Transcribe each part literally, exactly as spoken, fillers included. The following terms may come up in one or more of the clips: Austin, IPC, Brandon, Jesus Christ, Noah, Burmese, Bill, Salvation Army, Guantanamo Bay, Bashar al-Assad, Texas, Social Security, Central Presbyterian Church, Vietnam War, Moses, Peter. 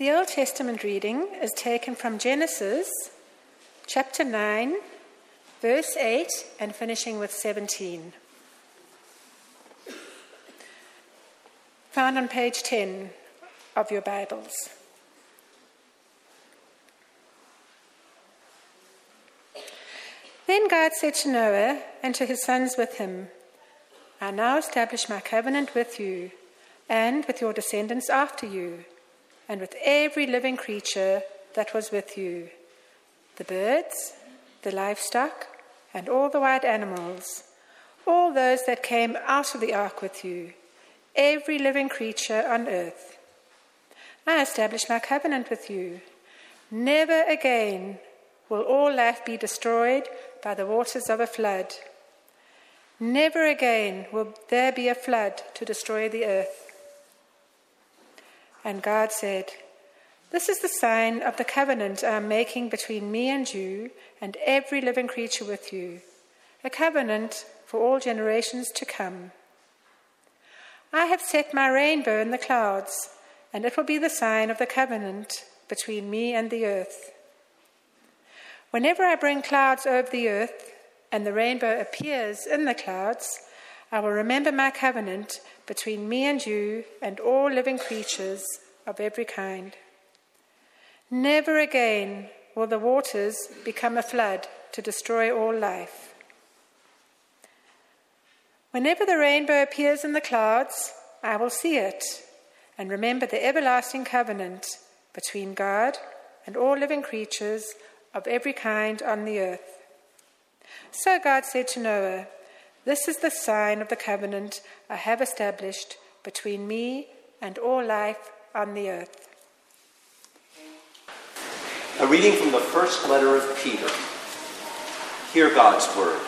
The Old Testament reading is taken from Genesis chapter nine, verse eight, and finishing with seventeen. Found on page ten of your Bibles. Then God said to Noah and to his sons with him, I now establish my covenant with you, and with your descendants after you, and with every living creature that was with you, the birds, the livestock, and all the wild animals, all those that came out of the ark with you, every living creature on earth. I establish my covenant with you. Never again will all life be destroyed by the waters of a flood. Never again will there be a flood to destroy the earth. And God said, This is the sign of the covenant I am making between me and you and every living creature with you, a covenant for all generations to come. I have set my rainbow in the clouds, and it will be the sign of the covenant between me and the earth. Whenever I bring clouds over the earth, and the rainbow appears in the clouds, I will remember my covenant between me and you and all living creatures of every kind. Never again will the waters become a flood to destroy all life. Whenever the rainbow appears in the clouds, I will see it and remember the everlasting covenant between God and all living creatures of every kind on the earth. So God said to Noah, This is the sign of the covenant I have established between me and all life on the earth. A reading from the first letter of Peter. Hear God's word.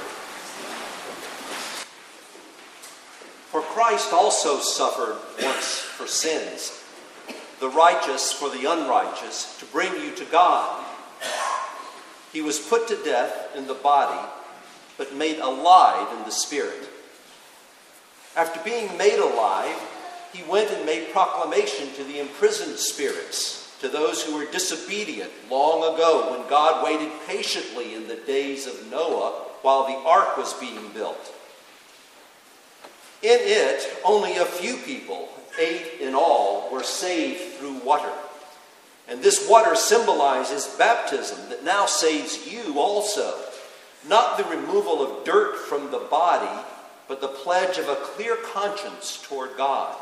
For Christ also suffered once for sins, the righteous for the unrighteous, to bring you to God. He was put to death in the body, but made alive in the spirit. After being made alive, he went and made proclamation to the imprisoned spirits, to those who were disobedient long ago when God waited patiently in the days of Noah while the ark was being built. In it, only a few people, eight in all, were saved through water. And this water symbolizes baptism that now saves you also. Not the removal of dirt from the body, but the pledge of a clear conscience toward God.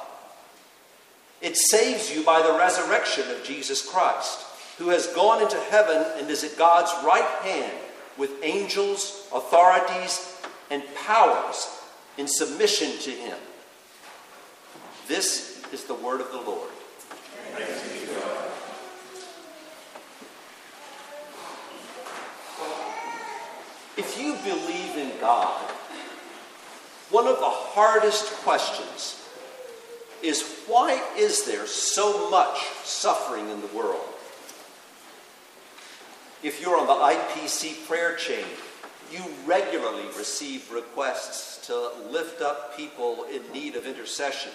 It saves you by the resurrection of Jesus Christ, who has gone into heaven and is at God's right hand with angels, authorities, and powers in submission to him. This is the word of the Lord. Thanks be to God. If you believe in God, one of the hardest questions is, why is there so much suffering in the world? If you're on the I P C prayer chain, you regularly receive requests to lift up people in need of intercession.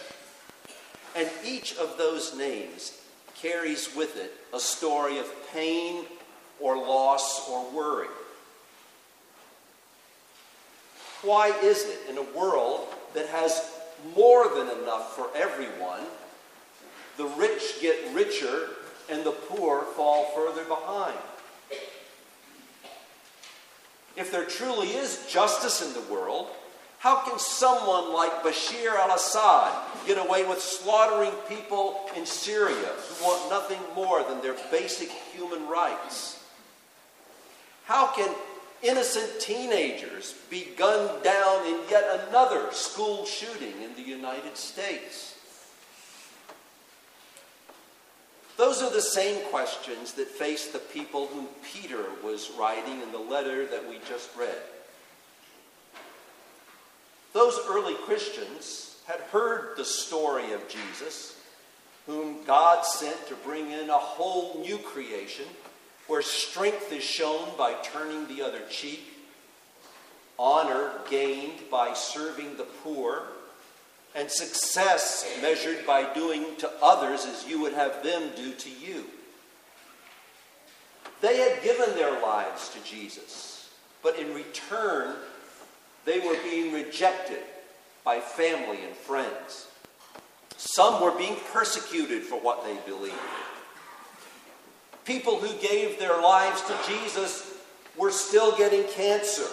And each of those names carries with it a story of pain or loss or worry. Why is it in a world that has more than enough for everyone, the rich get richer and the poor fall further behind? If there truly is justice in the world, how can someone like Bashar al-Assad get away with slaughtering people in Syria who want nothing more than their basic human rights? How can innocent teenagers be gunned down in yet another school shooting in the United States? Those are the same questions that face the people whom Peter was writing in the letter that we just read. Those early Christians had heard the story of Jesus, whom God sent to bring in a whole new creation, where strength is shown by turning the other cheek, honor gained by serving the poor, and success measured by doing to others as you would have them do to you. They had given their lives to Jesus, but in return, they were being rejected by family and friends. Some were being persecuted for what they believed. People who gave their lives to Jesus were still getting cancer.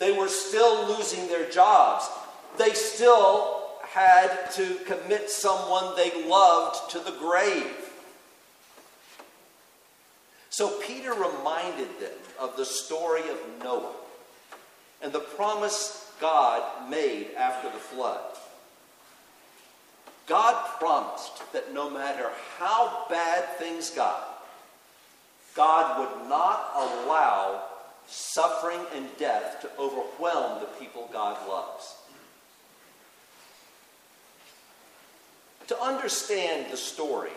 They were still losing their jobs. They still had to commit someone they loved to the grave. So Peter reminded them of the story of Noah and the promise God made after the flood. God promised that no matter how bad things got, God would not allow suffering and death to overwhelm the people God loves. To understand the story,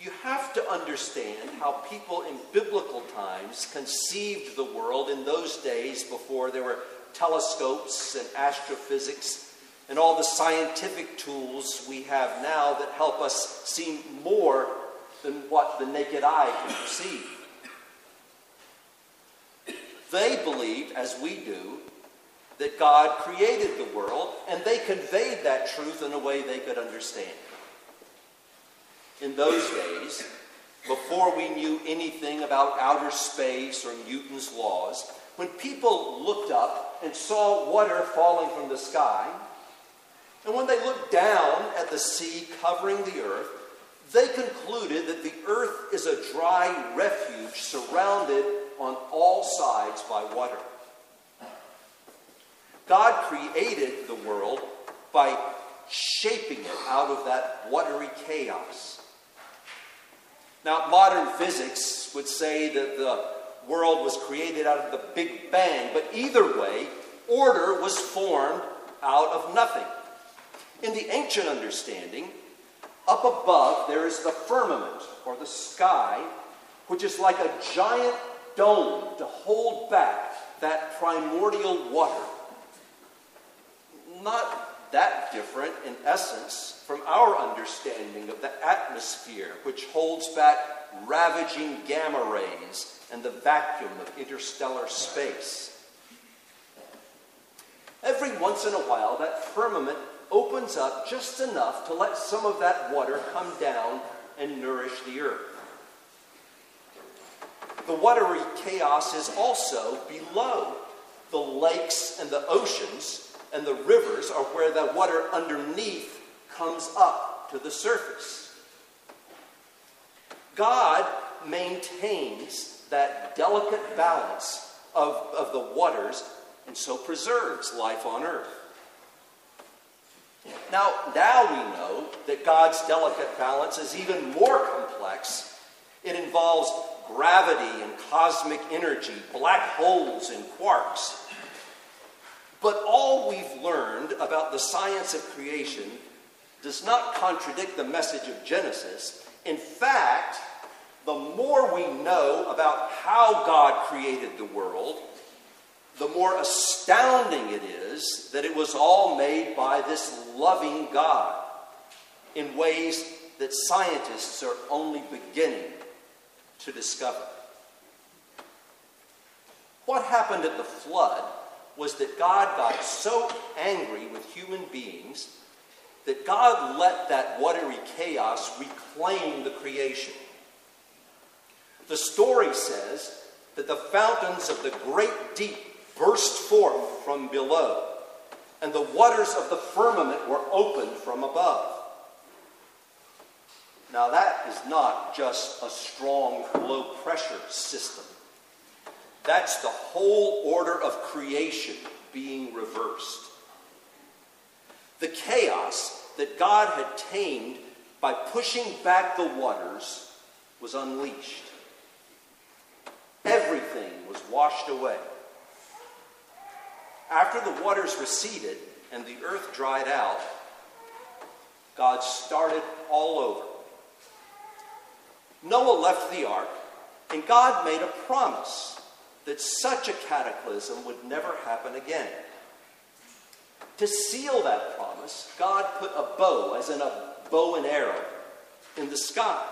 you have to understand how people in biblical times conceived the world in those days before there were telescopes and astrophysics and all the scientific tools we have now that help us see more than what the naked eye can perceive. They believed, as we do, that God created the world, and they conveyed that truth in a way they could understand. In those days, before we knew anything about outer space or Newton's laws, when people looked up and saw water falling from the sky, and when they looked down at the sea covering the earth, they concluded that the earth is a dry refuge surrounded on all sides by water. God created the world by shaping it out of that watery chaos. Now, modern physics would say that the world was created out of the Big Bang, but either way, order was formed out of nothing. In the ancient understanding, up above there is the firmament, or the sky, which is like a giant dome to hold back that primordial water. Not that different, in essence, from our understanding of the atmosphere, which holds back ravaging gamma rays and the vacuum of interstellar space. Every once in a while, that firmament opens up just enough to let some of that water come down and nourish the earth. The watery chaos is also below. The lakes and the oceans and the rivers are where the water underneath comes up to the surface. God maintains that delicate balance of, of the waters and so preserves life on earth. Now, now we know that God's delicate balance is even more complex. It involves gravity and cosmic energy, black holes and quarks. But all we've learned about the science of creation does not contradict the message of Genesis. In fact, the more we know about how God created the world, the more astounding it is that it was all made by this loving God in ways that scientists are only beginning to discover. What happened at the flood was that God got so angry with human beings that God let that watery chaos reclaim the creation. The story says that the fountains of the great deep burst forth from below, and the waters of the firmament were opened from above. Now that is not just a strong, low-pressure system. That's the whole order of creation being reversed. The chaos that God had tamed by pushing back the waters was unleashed. Everything was washed away. After the waters receded and the earth dried out, God started all over. Noah left the ark, and God made a promise that such a cataclysm would never happen again. To seal that promise, promise, God put a bow, as in a bow and arrow, in the sky.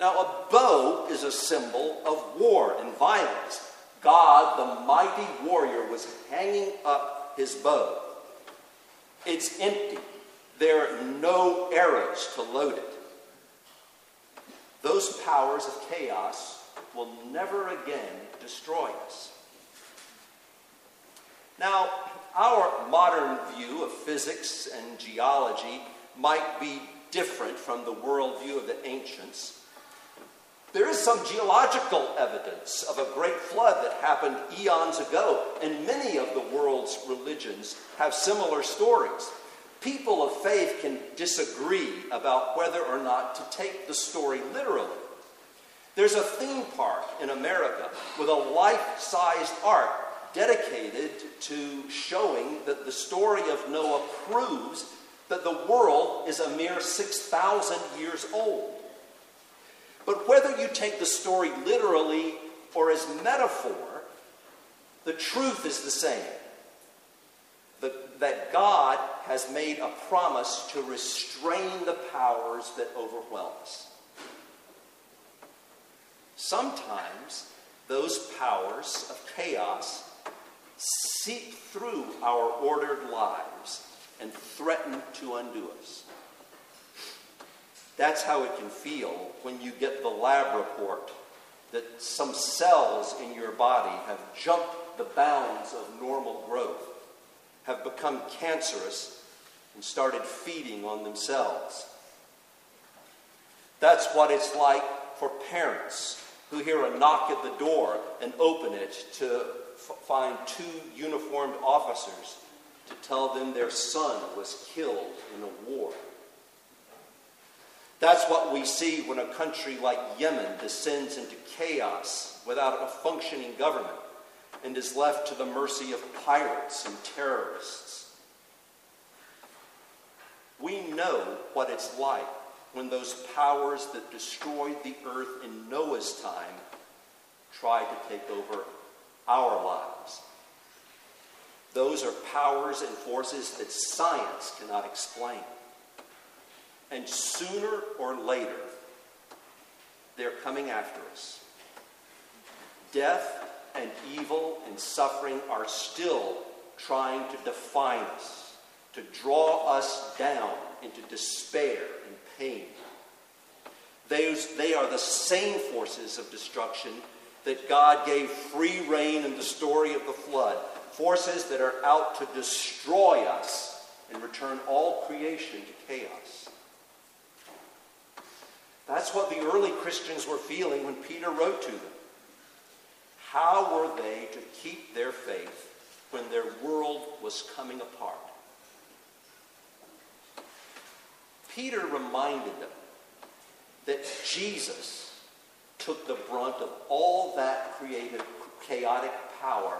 Now, a bow is a symbol of war and violence. God, the mighty warrior, was hanging up his bow. It's empty. There are no arrows to load it. Those powers of chaos will never again destroy us. Now, our modern view of physics and geology might be different from the worldview of the ancients. There is some geological evidence of a great flood that happened eons ago, and many of the world's religions have similar stories. People of faith can disagree about whether or not to take the story literally. There's a theme park in America with a life-sized ark dedicated to showing that the story of Noah proves that the world is a mere six thousand years old. But whether you take the story literally or as metaphor, the truth is the same. The, that God has made a promise to restrain the powers that overwhelm us. Sometimes those powers of chaos seep through our ordered lives and threaten to undo us. That's how it can feel when you get the lab report that some cells in your body have jumped the bounds of normal growth, have become cancerous, and started feeding on themselves. That's what it's like for parents who hear a knock at the door and open it to f- find two uniformed officers to tell them their son was killed in a war. That's what we see when a country like Yemen descends into chaos without a functioning government and is left to the mercy of pirates and terrorists. We know what it's like when those powers that destroyed the earth in Noah's time try to take over our lives. Those are powers and forces that science cannot explain. And sooner or later, they're coming after us. Death and evil and suffering are still trying to define us, to draw us down into despair and pain. Those, they are the same forces of destruction that God gave free rein in the story of the flood, forces that are out to destroy us and return all creation to chaos. That's what the early Christians were feeling when Peter wrote to them. How were they to keep their faith when their world was coming apart? Peter reminded them that Jesus took the brunt of all that creative, chaotic power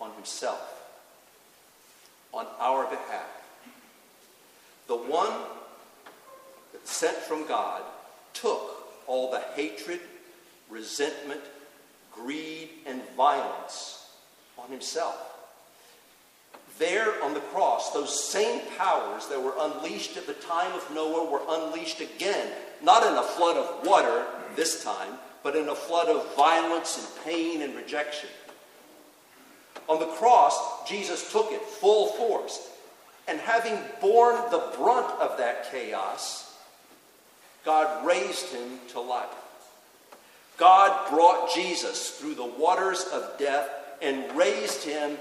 on himself, on our behalf. The one that sent from God took all the hatred, resentment, greed, and violence on himself. There on the cross, those same powers that were unleashed at the time of Noah were unleashed again, not in a flood of water this time, but in a flood of violence and pain and rejection. On the cross, Jesus took it full force, and having borne the brunt of that chaos, God raised him to life. God brought Jesus through the waters of death and raised him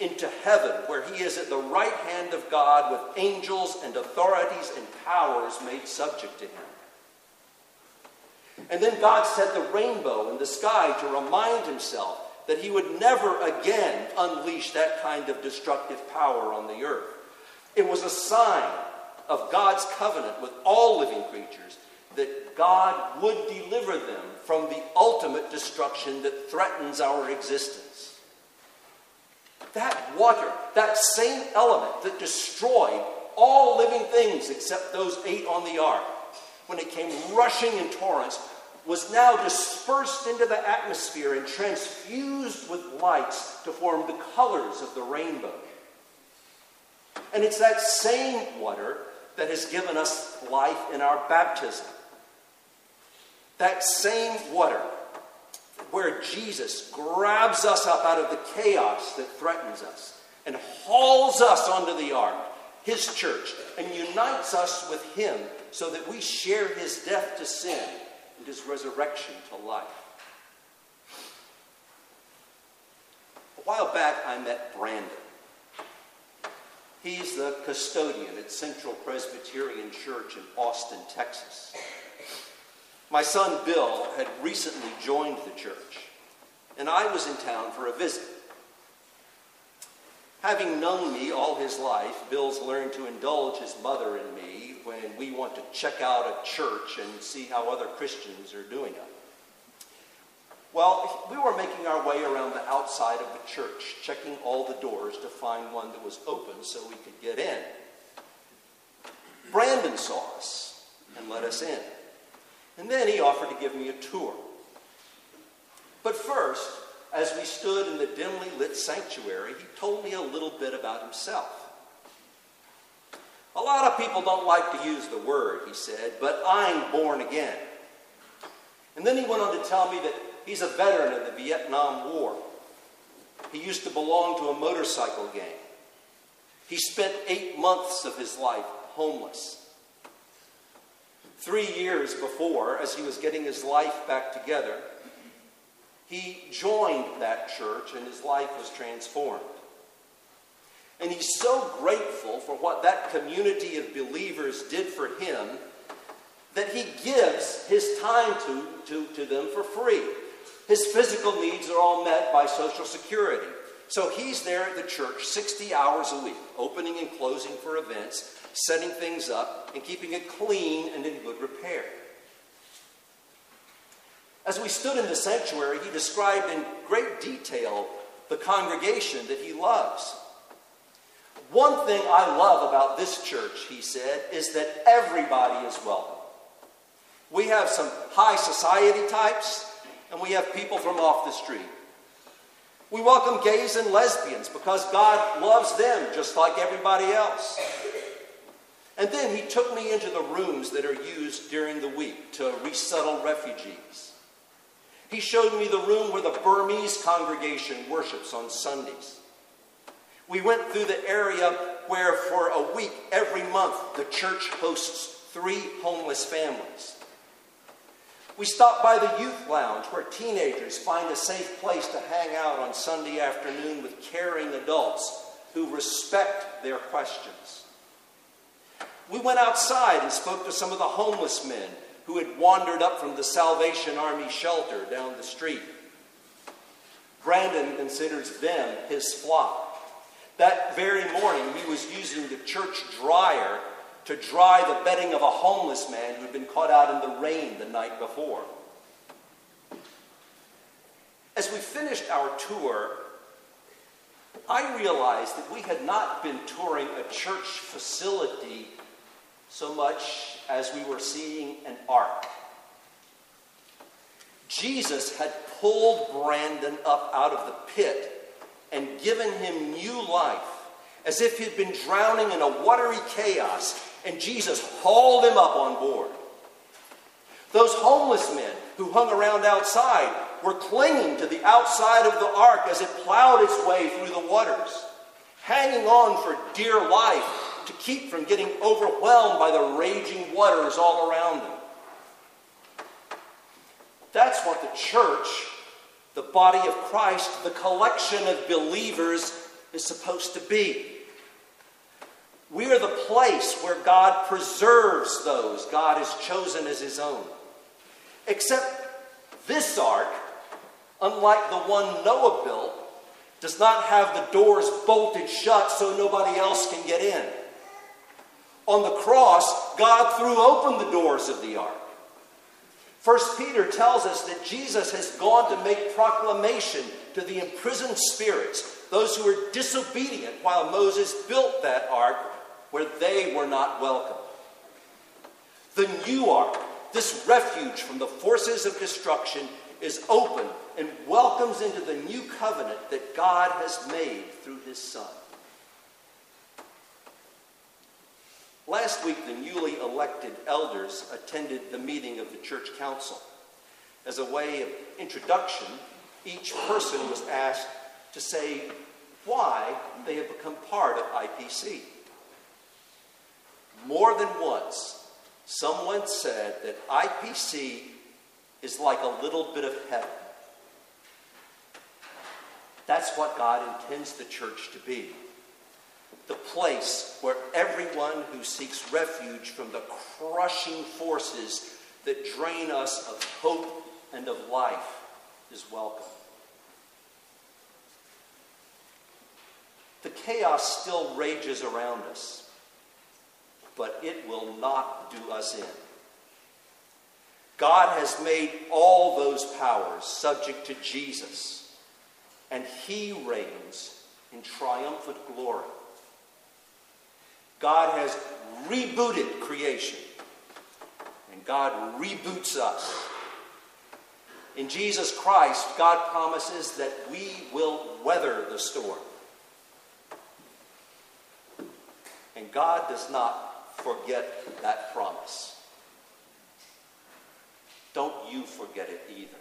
into heaven, where he is at the right hand of God with angels and authorities and powers made subject to him. And then God set the rainbow in the sky to remind himself that he would never again unleash that kind of destructive power on the earth. It was a sign of God's covenant with all living creatures that God would deliver them from the ultimate destruction that threatens our existence. That water, that same element that destroyed all living things except those eight on the ark, when it came rushing in torrents, was now dispersed into the atmosphere and transfused with lights to form the colors of the rainbow. And it's that same water that has given us life in our baptism. That same water where Jesus grabs us up out of the chaos that threatens us and hauls us onto the ark, his church, and unites us with him so that we share his death to sin and his resurrection to life. A while back, I met Brandon. He's the custodian at Central Presbyterian Church in Austin, Texas. My son Bill had recently joined the church, and I was in town for a visit. Having known me all his life, Bill's learned to indulge his mother and me when we want to check out a church and see how other Christians are doing it. Well, we were making our way around the outside of the church, checking all the doors to find one that was open so we could get in. Brandon saw us and let us in. And then he offered to give me a tour. But first, as we stood in the dimly lit sanctuary, he told me a little bit about himself. A lot of people don't like to use the word, he said, but I'm born again. And then he went on to tell me that he's a veteran of the Vietnam War. He used to belong to a motorcycle gang. He spent eight months of his life homeless. Three years before, as he was getting his life back together, he joined that church and his life was transformed. And he's so grateful for what that community of believers did for him that he gives his time to, to, to them for free. His physical needs are all met by Social Security. So he's there at the church sixty hours a week, opening and closing for events, setting things up, and keeping it clean and in good repair. As we stood in the sanctuary, he described in great detail the congregation that he loves. One thing I love about this church, he said, is that everybody is welcome. We have some high society types, and we have people from off the street. We welcome gays and lesbians because God loves them just like everybody else. And then he took me into the rooms that are used during the week to resettle refugees. He showed me the room where the Burmese congregation worships on Sundays. We went through the area where for a week every month the church hosts three homeless families. We stopped by the youth lounge where teenagers find a safe place to hang out on Sunday afternoon with caring adults who respect their questions. We went outside and spoke to some of the homeless men who had wandered up from the Salvation Army shelter down the street. Brandon considers them his flock. That very morning, he was using the church dryer to dry the bedding of a homeless man who had been caught out in the rain the night before. As we finished our tour, I realized that we had not been touring a church facility so much as we were seeing an ark. Jesus had pulled Brandon up out of the pit and given him new life, as if he'd been drowning in a watery chaos, and Jesus hauled him up on board. Those homeless men who hung around outside were clinging to the outside of the ark as it plowed its way through the waters, hanging on for dear life to keep from getting overwhelmed by the raging waters all around them. That's what the church, the body of Christ, the collection of believers, is supposed to be. We are the place where God preserves those God has chosen as his own. Except this ark, unlike the one Noah built, does not have the doors bolted shut so nobody else can get in. On the cross, God threw open the doors of the ark. First Peter tells us that Jesus has gone to make proclamation to the imprisoned spirits, those who were disobedient while Moses built that ark where they were not welcome. The new ark, this refuge from the forces of destruction, is open and welcomes into the new covenant that God has made through his Son. Last week, the newly elected elders attended the meeting of the church council. As a way of introduction, each person was asked to say why they have become part of I P C. More than once, someone said that I P C is like a little bit of heaven. That's what God intends the church to be. The place where everyone who seeks refuge from the crushing forces that drain us of hope and of life is welcome. The chaos still rages around us, but it will not do us in. God has made all those powers subject to Jesus, and he reigns in triumphant glory. God has rebooted creation, and God reboots us. In Jesus Christ, God promises that we will weather the storm. And God does not forget that promise. Don't you forget it either.